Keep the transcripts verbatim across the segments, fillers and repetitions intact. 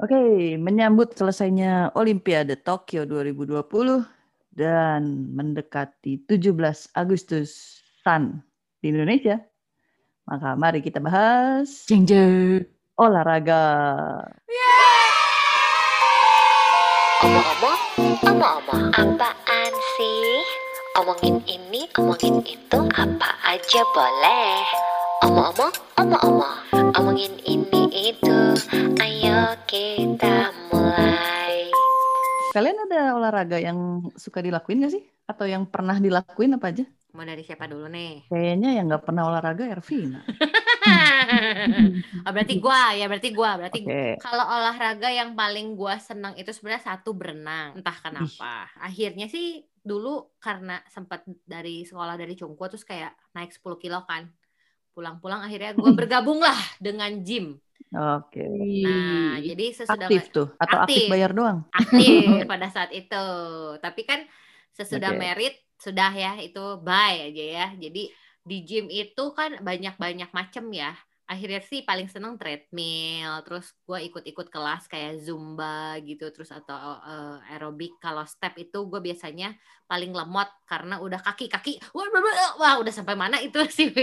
Oke, menyambut selesainya Olimpiade Tokyo dua ribu dua puluh dan mendekati tujuh belas Agustusan di Indonesia, maka mari kita bahas jeng jeng olahraga. Omong-omong, omong-omong, apaan sih? Omongin ini, omongin itu, apa aja boleh. Omong-omong, omong-omong, omongin ini itu, ayo kita mulai. Kalian ada olahraga yang suka dilakuin gak sih? Atau yang pernah dilakuin apa aja? Mau dari siapa dulu nih? Kayaknya yang gak pernah olahraga Ervina. Oh, berarti gue ya berarti gue berarti okay. Kalau olahraga yang paling gue seneng itu sebenarnya satu berenang, entah kenapa. Ih. Akhirnya sih dulu karena sempat dari sekolah dari Cungkuo terus kayak naik sepuluh kilo kan, pulang-pulang akhirnya gue bergabung lah dengan gym. Oke. Okay. Nah jadi sesudah aktif tuh atau aktif, aktif bayar doang. Aktif pada saat itu, tapi kan sesudah okay. merit sudah ya itu bye aja ya. Jadi di gym itu kan banyak-banyak macam ya. Akhirnya sih paling seneng treadmill, terus gue ikut-ikut kelas kayak Zumba gitu, terus atau uh, aerobik. Kalau step itu gue biasanya paling lemot karena udah kaki-kaki. Wah, wah udah sampai mana itu sih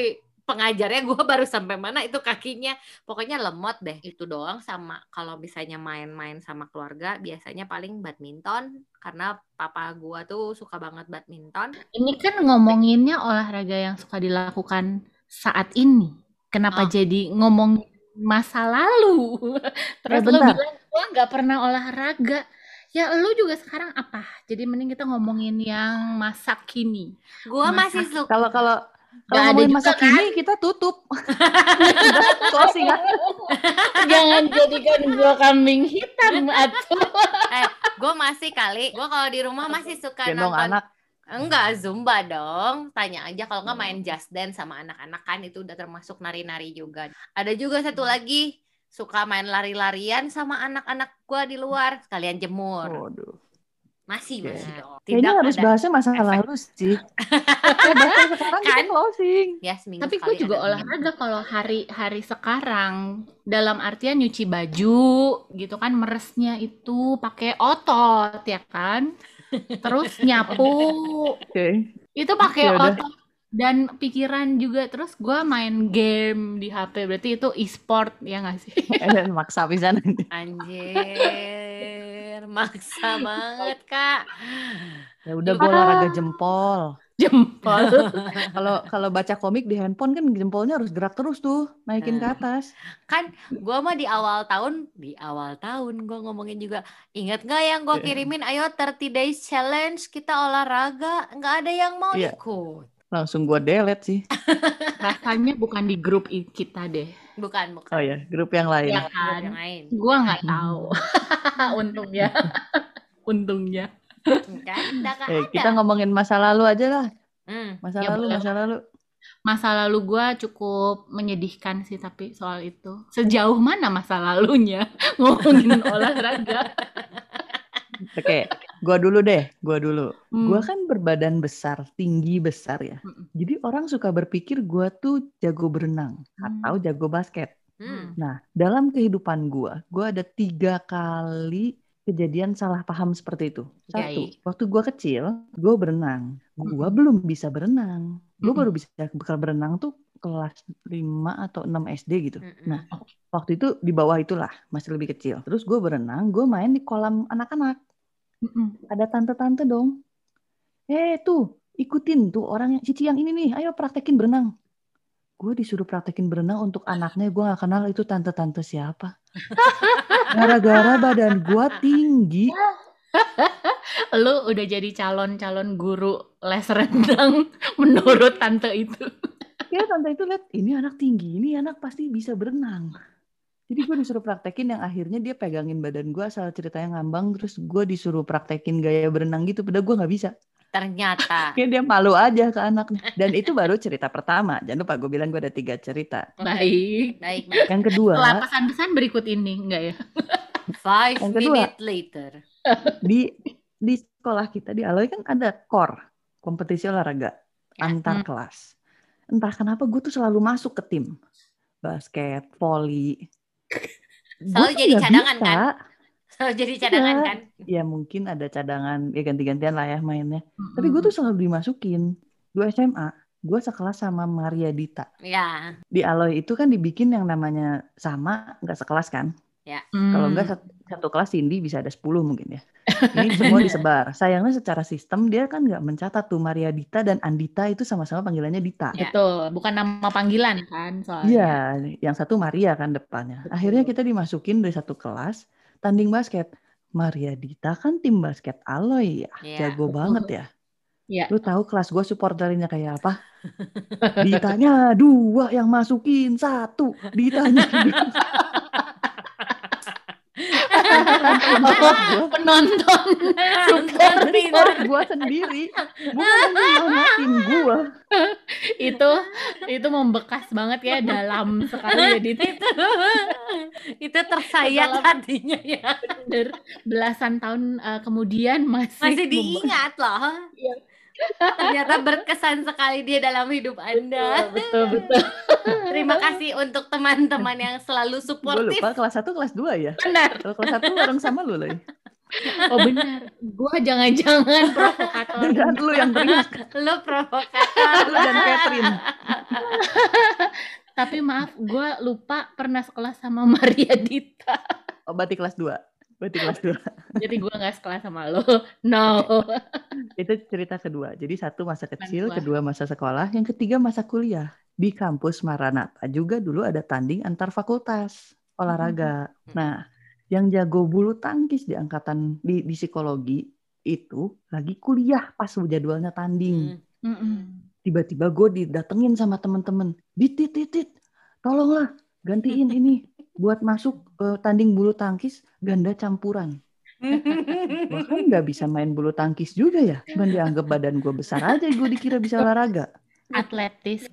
pengajarnya, gue baru sampai mana itu kakinya. Pokoknya lemot deh, itu doang. Sama kalau misalnya main-main sama keluarga, biasanya paling badminton, karena papa gue tuh suka banget badminton. Ini kan ngomonginnya olahraga yang suka dilakukan saat ini. Kenapa oh. jadi ngomong masa lalu? Terus ya, lu bilang, gua gak pernah olahraga. Ya lu juga sekarang apa? Jadi mending kita ngomongin yang masa kini. Gua masa masih suka. Kalau kalau kalau ngomongin masa kan? Kini kita tutup. Closing kan? Jangan jadikan gua kambing hitam atuh. Eh, gua masih kali. Gua kalau di rumah masih suka gendong nonton. Anak. Enggak, Zumba dong. Tanya aja kalau nggak main Just Dance sama anak-anak kan itu udah termasuk nari-nari juga. Ada juga satu lagi, suka main lari-larian sama anak-anak gua di luar. Sekalian jemur. Waduh. Masih, okay. masih dong. Kayaknya harus bahasnya masa lalu sih. Bahasa sekarang kan closing. Ya, tapi gue juga olahraga kalau hari-hari sekarang. Dalam artian nyuci baju gitu kan, meresnya itu pakai otot ya kan. Terus nyapu okay. itu pakai okay, otot dan pikiran juga. Terus gue main game di H P, berarti itu e-sport ya nggak sih? Maksa pisan anjir, maksa banget kak. Ya udah gue olahraga jempol jempol kalau kalau baca komik di handphone kan jempolnya harus gerak terus tuh, naikin ke atas kan. Gue mah di awal tahun di awal tahun gue ngomongin juga, ingat nggak yang gue kirimin ayo thirty days challenge kita olahraga, nggak ada yang mau yeah. ikut. Langsung gue delete sih. Rasanya bukan di grup kita deh, bukan bukan oh ya grup yang lain ya kan, gue nggak tahu. untungnya untungnya Enggak, enggak eh, ada. Kita ngomongin masa lalu aja lah. Hmm, masa ya lalu, boleh. masa lalu. Masa lalu gue cukup menyedihkan sih tapi soal itu. Sejauh mana masa lalunya ngomongin olahraga? Oke, okay, gue dulu deh, gue dulu. Hmm. Gue kan berbadan besar, tinggi besar ya. Hmm. Jadi orang suka berpikir gue tuh jago berenang hmm. atau jago basket. Hmm. Nah, dalam kehidupan gue, gue ada tiga kali kejadian salah paham seperti itu. Satu, Yai. waktu gue kecil, gue berenang. Gue hmm. belum bisa berenang. Gue hmm. baru bisa bekal berenang tuh kelas lima atau enam S D gitu. Hmm. Nah, waktu itu di bawah itulah, masih lebih kecil. Terus gue berenang, gue main di kolam anak-anak. Hmm. Ada tante-tante dong. Eh hey, tuh, ikutin tuh orang yang cici yang ini nih, ayo praktekin berenang. Gue disuruh praktekin berenang untuk anaknya, gue gak kenal itu tante-tante siapa. Gara-gara badan gue tinggi. Lu udah jadi calon-calon guru les renang menurut tante itu. Ya tante itu lihat, ini anak tinggi, ini anak pasti bisa berenang. Jadi gue disuruh praktekin yang akhirnya dia pegangin badan gue asal ceritanya ngambang. Terus gue disuruh praktekin gaya berenang gitu, padahal gue gak bisa. Ternyata kayak dia malu aja ke anaknya. Dan itu baru cerita pertama. Jangan lupa gue bilang gue ada tiga cerita. Baik, baik, baik. Yang kedua, setelah pesan-pesan berikut ini enggak ya? Five yang kedua, minute later. Di di sekolah kita di Aloi kan ada kor, kompetisi olahraga antar kelas. Entah kenapa gue tuh selalu masuk ke tim basket, voli. Selalu jadi cadangan bisa. Kan? Jadi cadangan ya, kan? Ya mungkin ada cadangan, ya ganti-gantian lah ya mainnya. Mm-hmm. Tapi gue tuh selalu dimasukin. Gue S M A, gue sekelas sama Maria Dita. Ya. Di Aloi itu kan dibikin yang namanya sama, nggak sekelas kan? Ya. Mm. Kalau nggak satu, satu kelas Cindy bisa ada sepuluh mungkin ya. Ini semua disebar. Sayangnya secara sistem dia kan nggak mencatat tuh Maria Dita dan Andita itu sama-sama panggilannya Dita. Ya. Betul, bukan nama panggilan kan soalnya. Iya, yang satu Maria kan depannya. Betul. Akhirnya kita dimasukin dari satu kelas. Tanding basket, Maria Dita kan tim basket Aloi ya, yeah. Jago banget ya. Yeah. Lu tahu kelas gue supporternya kayak apa? Ditanya dua yang masukin, satu ditanya. Penonton support gue sendiri, bukan tim gue. Itu itu membekas banget ya dalam sekali jadi itu itu tersayat hatinya ya. Bener, belasan tahun uh, kemudian masih masih diingat loh. Iya. Ternyata berkesan sekali dia dalam hidup Anda. Betul, betul. Terima kasih untuk teman-teman yang selalu suportif. Gue lupa kelas satu, kelas dua ya? Benar. Kalau kelas satu bareng sama lu loh. Oh benar. Gue jangan-jangan provokator. Dan lu yang teriak. Lu provokator. Lu dan Catherine. Tapi maaf, gue lupa pernah sekolah sama Maria Dita. Oh, berarti kelas dua. Berarti kelas dua. Jadi gue gak sekelas sama lo. No. Itu cerita kedua. Jadi satu masa kecil, kedua masa sekolah, yang ketiga masa kuliah. Di kampus Maranatha juga dulu ada tanding antar fakultas olahraga. Hmm. Nah, yang jago bulu tangkis di angkatan di, di psikologi itu lagi kuliah pas jadwalnya tanding. Hmm. Hmm. Tiba-tiba gue didatengin sama temen-temen. Dit-dit-dit, tolonglah gantiin ini. Buat masuk uh, tanding bulu tangkis ganda campuran. Bahkan nggak bisa main bulu tangkis juga ya. Cuman dianggap badan gue besar aja, gue dikira bisa olahraga. Atletis.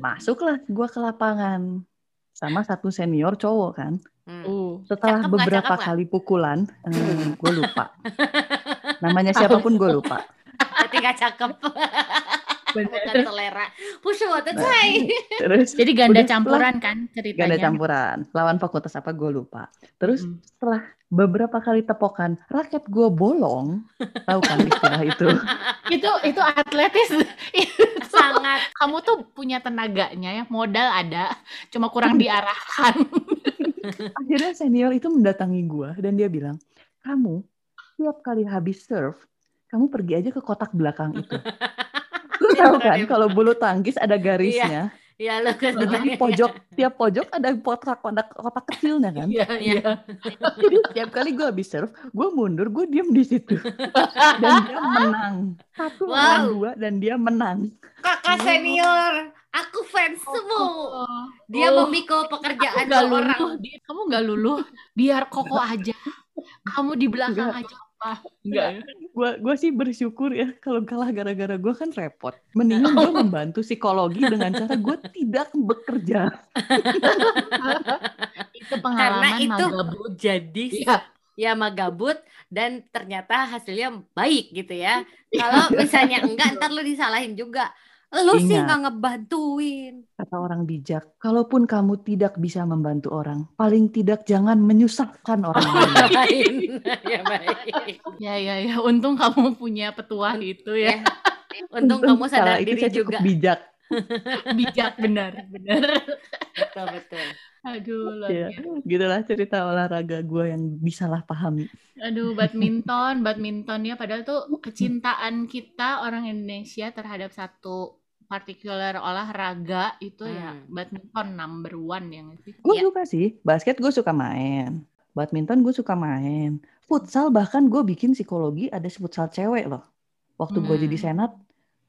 Masuklah gue ke lapangan. Sama satu senior cowok kan. Uh, Setelah cakep beberapa gak, kali gak? pukulan, hmm, gue lupa. Namanya siapapun gue lupa. Tapi nggak cakep. Bukan selera. Pushu atau cai. Terus jadi ganda campuran setelah, kan ceritanya. Ganda campuran. Lawan fakultas apa gue lupa. Terus hmm. setelah beberapa kali tepokan, raket gue bolong. Tahu kan istilah itu. Itu itu atletis. Itu. Sangat. Kamu tuh punya tenaganya ya, modal ada, cuma kurang diarahkan. Akhirnya senior itu mendatangi gue dan dia bilang, "Kamu tiap kali habis serve, kamu pergi aja ke kotak belakang itu." Lu tahu kan kalau bulu tangkis ada garisnya. Iya, iya, jadi pojok, tiap pojok ada kotak kotak kecilnya kan. Iya, iya. Jadi tiap kali gue habis serve, gue mundur, gue diem di situ. Dan dia menang. Satu lawan wow. dua dan dia menang. Kakak senior, aku fansmu. Dia oh. memikul pekerjaan orang. Kamu nggak luluh, biar kokoh aja. Kamu di belakang aja. Ah, enggak. Gue gue sih bersyukur ya kalau kalah gara-gara gue kan repot. Mendingan gue membantu psikologi dengan cara gue tidak bekerja. Itu pengalaman itu, magabut jadi ya. ya magabut dan ternyata hasilnya baik gitu ya. Kalau misalnya enggak ntar lu disalahin juga. Lu sih nggak ngebantuin. Kata orang bijak, kalaupun kamu tidak bisa membantu orang, paling tidak jangan menyusahkan orang lain. Ya baik. Ya ya ya, untung kamu punya petuah itu ya. Untung, untung kamu sadar diri saya juga. Bijak. Bijak benar, benar. Betul betul. Aduh, ya, gitulah cerita olahraga gue yang disalahpahami. Aduh, badminton, badmintonnya padahal tuh kecintaan kita orang Indonesia terhadap satu particular olahraga itu hmm. ya badminton number one yang sih. Gue ya. suka sih, basket gue suka main, badminton gue suka main, futsal bahkan gue bikin psikologi ada futsal cewek loh. Waktu hmm. gue jadi senat,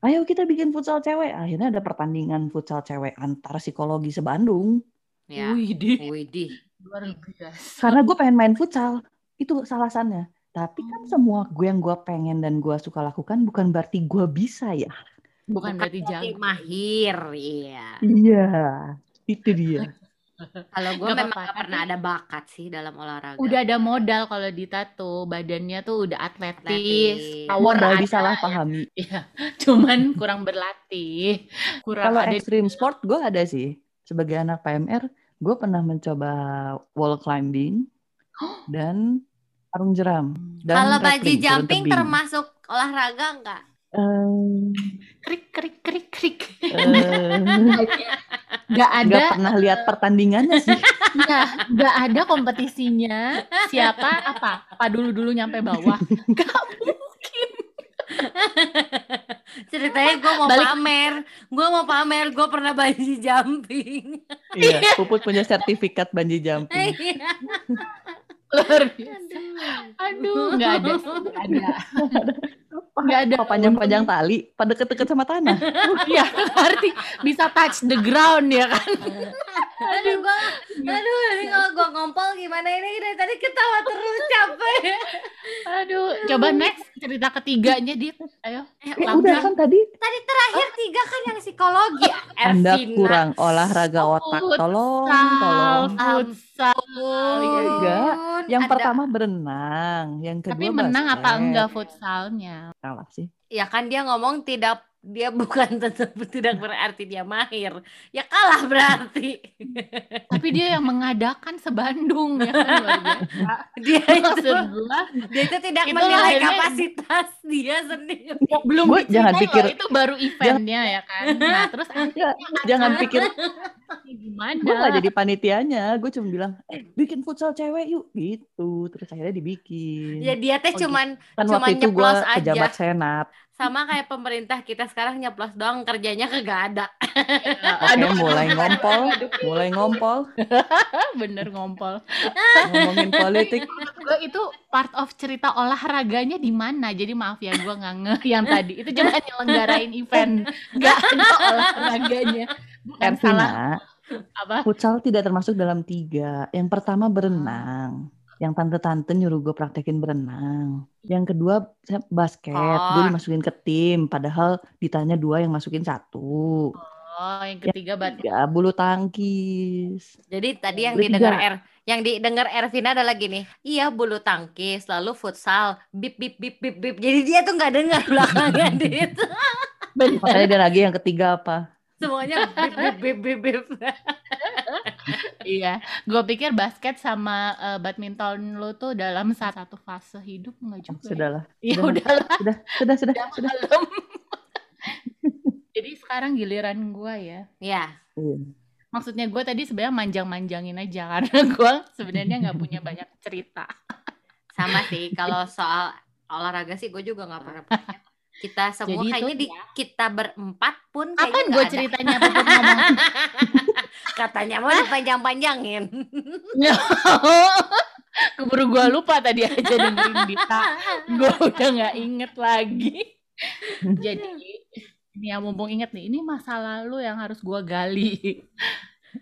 ayo kita bikin futsal cewek. Akhirnya ada pertandingan futsal cewek antar psikologi se-Bandung. Ya. Widih. Widih. Karena gue pengen main futsal. Itu alasannya. Tapi kan semua gue yang gue pengen dan gue suka lakukan bukan berarti gue bisa ya. Bukan, bukan berarti jago. Mahir. Iya. Iya. Itu dia. Kalau gue memang gak pernah ada bakat sih dalam olahraga. Udah ada modal kalau Dita tuh. Badannya tuh udah atletis. Power ada. Salah pahami. Ya. Cuman kurang berlatih. Kurang. Kalau extreme sport gue ada sih. Sebagai anak P M R, gue pernah mencoba wall climbing dan Arung jeram. Kalau bungee jumping termasuk olahraga enggak? Um, krik krik krik krik. Enggak uh, ada. Enggak pernah lihat pertandingannya sih. Iya, enggak ada kompetisinya. Siapa apa? Apa dulu-dulu nyampe bawah? Enggak mungkin. Ceritanya gue mau Balik. pamer, gue mau pamer, gue pernah bungee jumping. Iya, Puput punya sertifikat bungee jumping. Luar biasa. Aduh, nggak ada, nggak ada, nggak ada. Panjang-panjang tali, pada deket-deket sama tanah. Iya, berarti bisa touch the ground ya kan? Aduh, gue, aduh, ini kalau gue ngompol gimana ini? Dari tadi ketawa terus capek. Aduh, coba next cerita ketiganya, Dit. Ayo. Eh, udah kan tadi? Tadi terakhir oh. tiga kan yang psikologi. Anda Ervina. Kurang olahraga otak, tolong, tolong. Futsal. Futsal. Yang ada. Pertama berenang, yang kedua. Tapi menang basket. Apa enggak futsalnya? Kalah sih. Ya kan dia ngomong tidak, dia bukan tetap tidak berarti dia mahir. Ya kalah berarti. Tapi dia yang mengadakan sebandung ya kan luar biasa. Dia itu, dia itu tidak itu menilai akhirnya, kapasitas dia sendiri. Belum jangan pikir loh, itu baru eventnya ya kan. Nah, terus ya, jangan pikir gimana? Gue gak jadi panitianya, gue cuma bilang, eh, bikin futsal cewek yuk gitu. Terus akhirnya dibikin. Ya dia teh oh, cuman gitu. Kan cuman nyeplos aja. Pejabat senat. Sama kayak pemerintah kita sekarang nyeplos doang, kerjanya kagak ada. Aduh, mulai ngompol, mulai ngompol. Bener ngompol. Ngomongin politik. Itu part of cerita olahraganya di mana? Jadi maaf ya, gue nggak ngeh yang tadi. Itu cuma nyelenggarain event, nggak ada olahraganya. Bukan Ervina, salah. Apa? Futsal tidak termasuk dalam tiga. Yang pertama berenang. Yang tante-tante nyuruh gue praktekin berenang. Yang kedua basket, oh. gue dimasukin ke tim. Padahal ditanya dua yang masukin satu. Oh, yang ketiga basket. Tiga bulu tangkis. Jadi tadi yang didengar R, yang didengar Ervina adalah gini. Iya bulu tangkis, lalu futsal, bip bip bip bip bip. Jadi dia tuh nggak dengar belakangnya itu. Makanya dia lagi yang ketiga apa? Semuanya bip bip bip bip. Iya, gue pikir basket sama uh, badminton lo tuh dalam satu fase hidup nggak juga? Sudahlah. Ya udahlah. Sudah, sudah, sudah, sudah. sudah. Jadi sekarang giliran gue ya. Iya. Mm. Maksudnya gue tadi sebenarnya manjang-manjangin aja karena gue sebenarnya nggak punya banyak cerita. Sama sih, kalau soal olahraga sih gue juga nggak pernah punya. Kita semua jadi kayaknya itu, di ya. Kita berempat pun kayaknya apaan gue ceritanya Puput ngomong katanya mau dipanjang-panjangin. Keburu gue lupa tadi aja dengerin Dita, gue udah gak inget lagi. Jadi ini yang mumpung inget nih, ini masa lalu yang harus gue gali.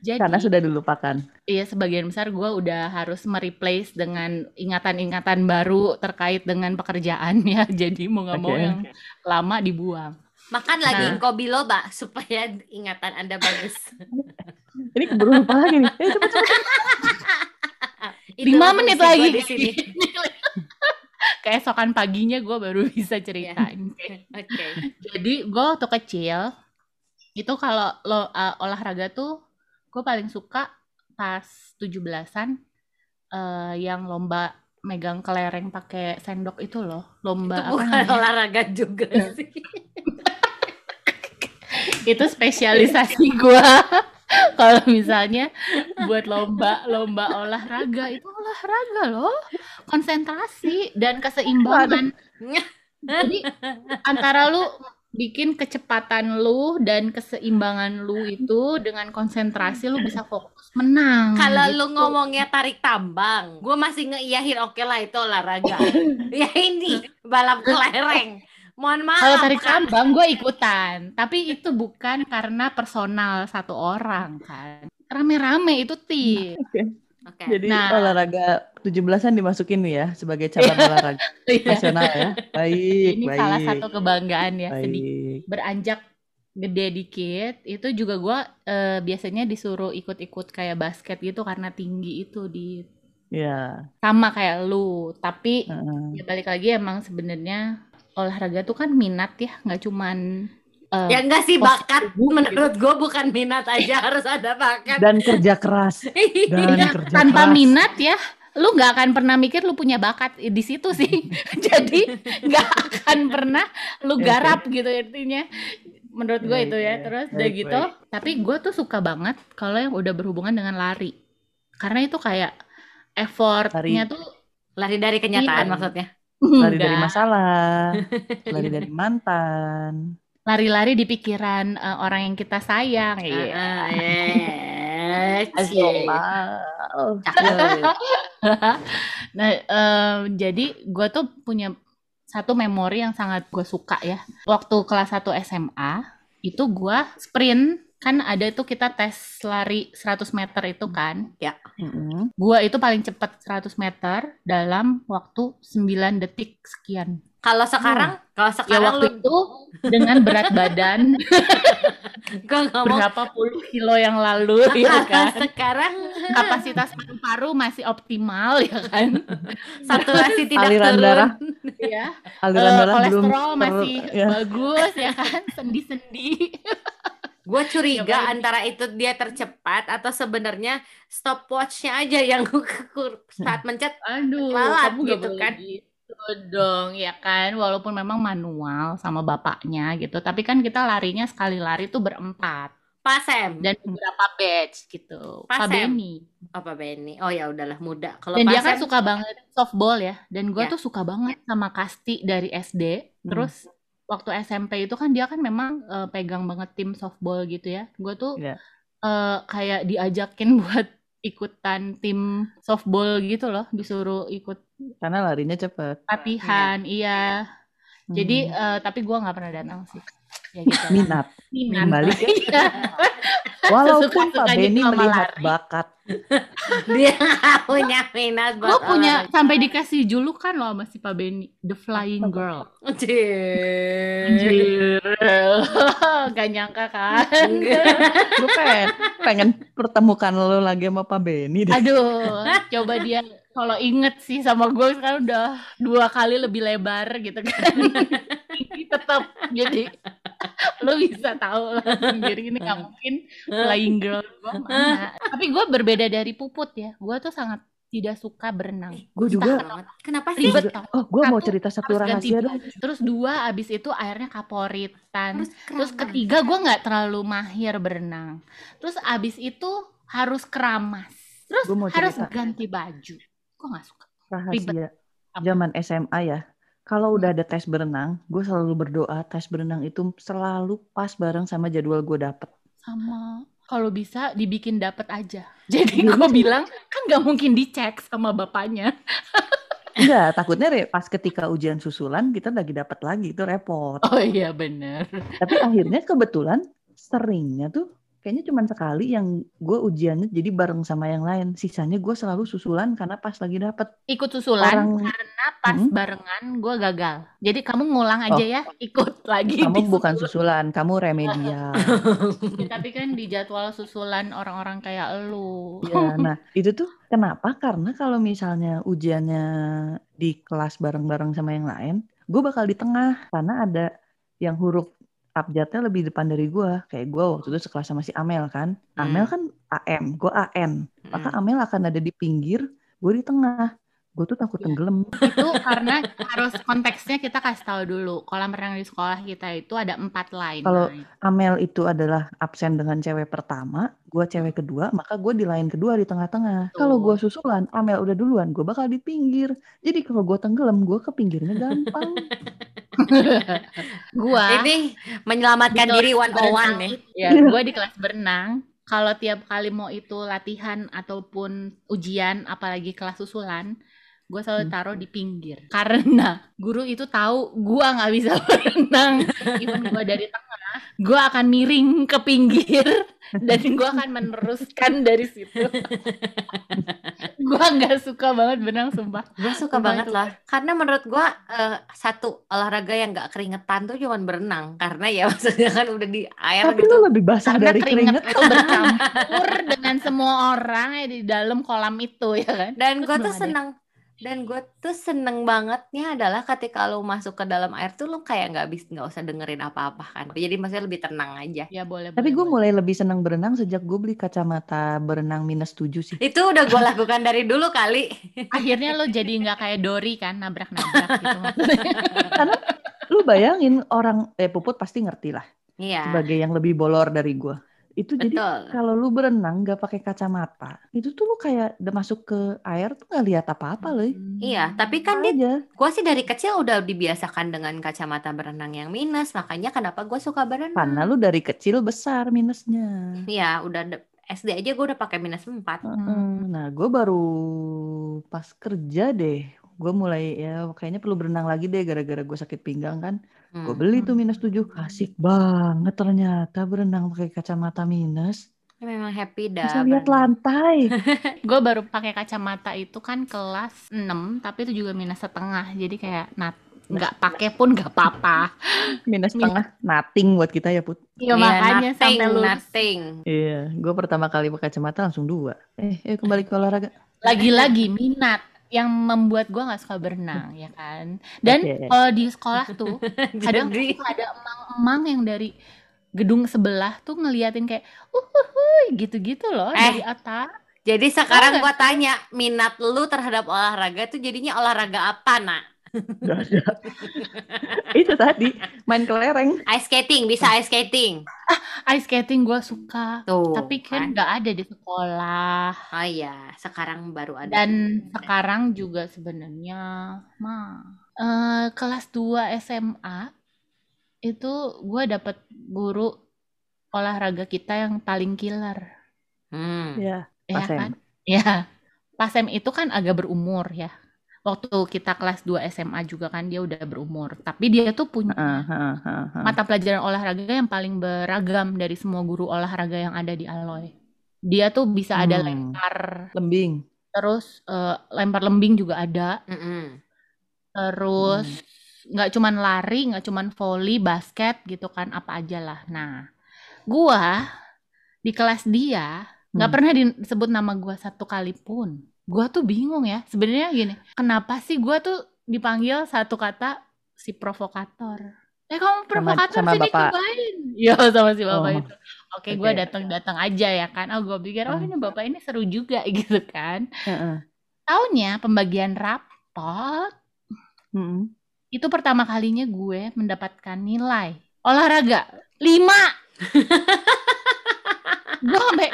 Jadi, karena sudah dilupakan. Iya, sebagian besar gue udah harus mereplace dengan ingatan-ingatan baru terkait dengan pekerjaannya. Jadi mau nggak mau okay. yang lama dibuang. Makan nah. lagi engkau biloba supaya ingatan Anda bagus. Ini keburu lupa lagi nih. Eh, cepet, cepet. lima menit lagi di sini. Keesokan paginya gue baru bisa ceritain. Yeah. Oke. Okay. Jadi gue waktu kecil itu kalau lo uh, olahraga tuh gue paling suka pas tujuh belasan uh, yang lomba megang kelereng pakai sendok itu loh. Lomba itu bukan apa olahraga juga sih. Itu spesialisasi gue. Kalau misalnya buat lomba lomba olahraga itu olahraga loh. Konsentrasi dan keseimbangan. Jadi antara lu bikin kecepatan lu dan keseimbangan lu itu dengan konsentrasi lu bisa fokus menang. Kalau gitu. Lu ngomongnya tarik tambang, gue masih ngeiyahin oke okay lah itu olahraga. Ya ini balap kelereng. Mohon maaf. Kalau tarik tambang gue ikutan, tapi itu bukan karena personal satu orang kan. Rame-rame itu tim. Oke. Okay. Okay. Jadi nah, olahraga tujuh belasan dimasukin ya sebagai cabang olahraga nasional ya. Baik, ini baik. Salah satu kebanggaan ya. Baik. Sedikit beranjak gede dikit itu juga gue eh, biasanya disuruh ikut-ikut kayak basket gitu karena tinggi itu di yeah. sama kayak lu tapi uh. ya balik lagi emang sebenarnya olahraga tuh kan minat ya nggak cuman Uh, ya enggak sih bakat tubuh, menurut gitu. Gue bukan minat aja harus ada bakat dan kerja keras dan kerja tanpa keras. Minat ya lu nggak akan pernah mikir lu punya bakat di situ sih. Jadi nggak akan pernah lu garap gitu intinya. Menurut gue itu ya. Terus udah gitu, tapi gue tuh suka banget kalau yang udah berhubungan dengan lari. Karena itu kayak effortnya tuh lari dari kenyataan, iya, maksudnya. Lari dari masalah, lari dari mantan. Lari-lari di pikiran uh, orang yang kita sayang. Iya. Uh, yeah. Wow. Nah, um, jadi gue tuh punya satu memori yang sangat gue suka ya. Waktu kelas satu S M A, itu gue sprint. Kan ada itu kita tes lari seratus meter itu kan. Ya. Mm-hmm. Gue itu paling cepat seratus meter dalam waktu sembilan detik sekian. Kalau sekarang, hmm. kalau sekarang ya, waktu lu... itu dengan berat badan berapa puluh kilo yang lalu ya kan. Sekarang kapasitas paru-paru masih optimal ya kan. Saturasi tidak aliran turun. Darah. Ya. Aliran uh, darah kolesterol belum masih ya. Bagus ya kan. Sendi-sendi. Gue curiga ya, antara itu dia tercepat atau sebenarnya stopwatch-nya aja yang saat mencet aduh malat gitu kan. Dong ya kan, walaupun memang manual sama bapaknya gitu, tapi kan kita larinya sekali lari tuh berempat, pasem dan beberapa batch gitu. Pasem. Pak Benny, oh, Pak Benny, oh ya udahlah muda. Kalau dan pasem, dia kan suka banget softball ya, dan gue ya. tuh suka banget sama Kasti dari S D. Hmm. Terus waktu S M P itu kan dia kan memang uh, pegang banget tim softball gitu ya. Gue tuh ya. uh, kayak diajakin buat ikutan tim softball gitu loh, disuruh ikut karena larinya cepat latihan. Iya, iya. Jadi hmm. uh, tapi gue nggak pernah datang sih ya gitu. minat minat balik ya. Walaupun Pak Benny melihat lari. Bakat dia punya minat, gue punya lari. Sampai dikasih julukan loh masih Pak Benny, the flying girl. Anjir, gak nyangka kan. Gue pengen, pengen pertemukan lo lagi sama Pak Benny deh. Aduh, coba dia kalau inget sih sama gue sekarang udah dua kali lebih lebar gitu kan. Tetap, jadi lo bisa tahu lah sendiri ini gak mungkin flying girl gue mana. Tapi gue berbeda dari Puput ya, gue tuh sangat tidak suka berenang. Gue juga. Kenapa, kenapa sih? Ribet. Oh, gue mau cerita satu rahasia dong. Terus dua, abis itu airnya kaporitan. Terus, terus ketiga, gue nggak terlalu mahir berenang. Terus abis itu harus keramas. Terus harus ganti baju. Gue nggak suka. Rahasia. Zaman S M A ya. Kalau udah ada tes berenang, gue selalu berdoa tes berenang itu selalu pas bareng sama jadwal gue dapet. Sama. Kalau bisa dibikin dapat aja. Jadi gue bilang kan nggak mungkin dicek sama bapaknya. Iya, takutnya re, pas ketika ujian susulan kita lagi dapat lagi, itu repot. Oh iya benar. Tapi akhirnya kebetulan seringnya tuh kayaknya cuma sekali yang gue ujiannya jadi bareng sama yang lain. Sisanya gue selalu susulan karena pas lagi dapat. Ikut susulan orang... karena pas hmm? barengan gue gagal. Jadi kamu ngulang aja oh. ya, ikut lagi. Kamu disusul. Bukan susulan, kamu remedial. Tapi kan di jadwal susulan orang-orang kayak elu. Ya, nah itu tuh kenapa? Karena kalau misalnya ujiannya di kelas bareng-bareng sama yang lain, gue bakal di tengah karena ada yang huruf abjadnya lebih depan dari gue. Kayak gue waktu itu sekelas sama si Amel kan. Hmm. Amel kan A M, gue A N. Hmm. Maka Amel akan ada di pinggir, gue di tengah. Gue tuh takut tenggelam. Itu karena harus konteksnya kita kasih tahu dulu. Kolam renang di sekolah kita itu ada empat line. Kalau Amel itu adalah absen dengan cewek pertama, gue cewek kedua, maka gue di line kedua di tengah-tengah. Kalau gue susulan, Amel udah duluan, gue bakal di pinggir. Jadi kalau gue tenggelam, gue ke pinggirnya gampang. Gue ini menyelamatkan diri one on one nih. Ya, gue di kelas berenang. Kalau tiap kali mau itu latihan ataupun ujian, apalagi kelas susulan, gue selalu taruh di pinggir karena guru itu tahu gue nggak bisa berenang. Even gue dari tengah, gue akan miring ke pinggir dan gue akan meneruskan dari situ. Gue nggak suka banget berenang, sumpah. Gue suka sumpah banget itu. Lah karena menurut gue uh, satu olahraga yang nggak keringetan tuh cuma berenang, karena ya maksudnya kan udah di air. Tapi gitu tapi lebih basah karena dari keringet, keringet itu bercampur dengan semua orang ya di dalam kolam itu ya kan. Dan gue tuh seneng Dan gue tuh seneng bangetnya adalah ketika lo masuk ke dalam air tuh lo kayak nggak bisa nggak usah dengerin apa-apa kan. Jadi maksudnya lebih tenang aja. Ya boleh. Tapi gue mulai lebih seneng berenang sejak gue beli kacamata berenang minus tujuh sih. Itu udah gue lakukan dari dulu kali. Akhirnya lo jadi nggak kayak Dori kan nabrak-nabrak gitu. Karena lo bayangin orang eh Puput pasti ngerti lah. Iya. Sebagai yang lebih bolor dari gue. Itu betul. Jadi kalau lu berenang gak pakai kacamata, itu tuh lu kayak udah masuk ke air tuh gak lihat apa-apa loh. Iya, tapi kan dia, gue sih dari kecil udah dibiasakan dengan kacamata berenang yang minus, makanya kenapa gue suka berenang. Karena lu dari kecil besar minusnya. Iya, udah S D aja gue udah pakai minus empat. Hmm. Nah, gue baru pas kerja deh, gue mulai ya kayaknya perlu berenang lagi deh gara-gara gue sakit pinggang kan. Hmm. Gue beli tuh minus tujuh. Asik banget ternyata berenang pakai kacamata minus. Memang happy dah. Bisa lihat lantai. Gue baru pakai kacamata itu kan kelas enam, tapi itu juga minus setengah. Jadi kayak nat nggak pakai pun nggak apa-apa. Minus setengah nothing buat kita ya Put. Iya makanya nothing, sampai lulus. Nothing. Iya, gue pertama kali pakai kacamata langsung dua. Eh, eh kembali ke olahraga. Lagi-lagi minat yang membuat gue nggak suka berenang ya kan. Dan okay, kalau di sekolah tuh kadang ada emang-emang yang dari gedung sebelah tuh ngeliatin kayak uhuhuy gitu-gitu loh eh, dari atas. Jadi sekarang gue tanya, minat lu terhadap olahraga tuh jadinya olahraga apa nak? Itu tadi main kelereng. Ice skating, bisa ice skating. Ah, ice skating gue suka tuh, tapi kan nggak ada di sekolah. Oh iya, sekarang baru ada. Dan juga sekarang juga sebenarnya mah uh, kelas dua S M A itu gue dapet guru olahraga kita yang paling killer. Hmm. Ya, ya Pasem kan? Ya, Pasem itu kan agak berumur ya. Waktu kita kelas dua S M A juga kan dia udah berumur. Tapi dia tuh punya uh, uh, uh, uh. mata pelajaran olahraga yang paling beragam dari semua guru olahraga yang ada di Aloi. Dia tuh bisa hmm. ada lempar lembing. Terus uh, lempar lembing juga ada. Mm-mm. Terus hmm. gak cuman lari, gak cuman volley, basket gitu kan. Apa aja lah. Nah, gua di kelas dia hmm. gak pernah disebut nama gua satu kali pun. Gue tuh bingung ya, sebenarnya gini, kenapa sih gue tuh dipanggil satu kata si provokator? Eh kamu provokator sama, sama sini cobain. Iya sama si bapak oh. itu. Oke okay, gue datang-datang aja ya kan. Oh gue pikir oh ini bapak ini seru juga gitu kan. Uh-uh. Taunya pembagian rapot uh-uh. itu pertama kalinya gue mendapatkan nilai olahraga lima. Gue sampai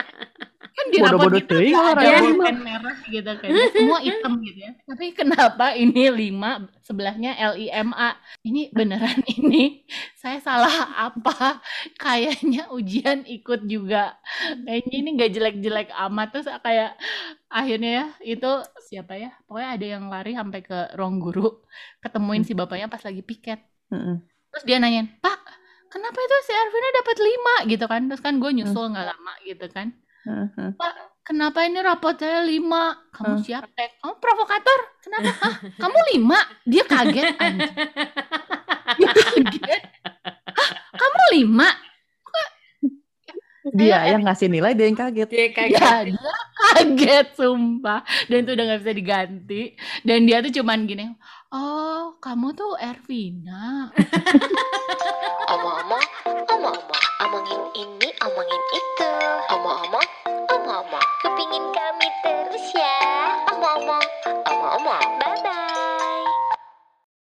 kan di rapot kita gak ada pen merah gitu kan, semua hitam gitu ya, tapi kenapa ini lima sebelahnya L I M A? Ini beneran ini saya salah apa? Kayaknya ujian ikut juga kayaknya ini gak jelek-jelek amat. Terus kayak akhirnya ya itu siapa ya, pokoknya ada yang lari sampai ke ruang guru ketemuin hmm. si bapaknya pas lagi piket. hmm. Terus dia nanyain, Pak kenapa itu si Arvina dapat lima gitu kan. Terus kan gue nyusul hmm. gak lama gitu kan. Uh-huh. Pak, kenapa ini rapot saya lima? Kamu uh. siapa? Kamu provokator? Kenapa? Hah? Kamu lima? Dia kaget anjing. Dia kaget. Hah? Kamu lima? Kok... Dia eh, yang ngasih nilai, dia yang kaget. Dia kaget. Ya, dia kaget, sumpah. Dan itu udah gak bisa diganti. Dan dia tuh cuman gini, oh, kamu tuh Ervina. Omong-omong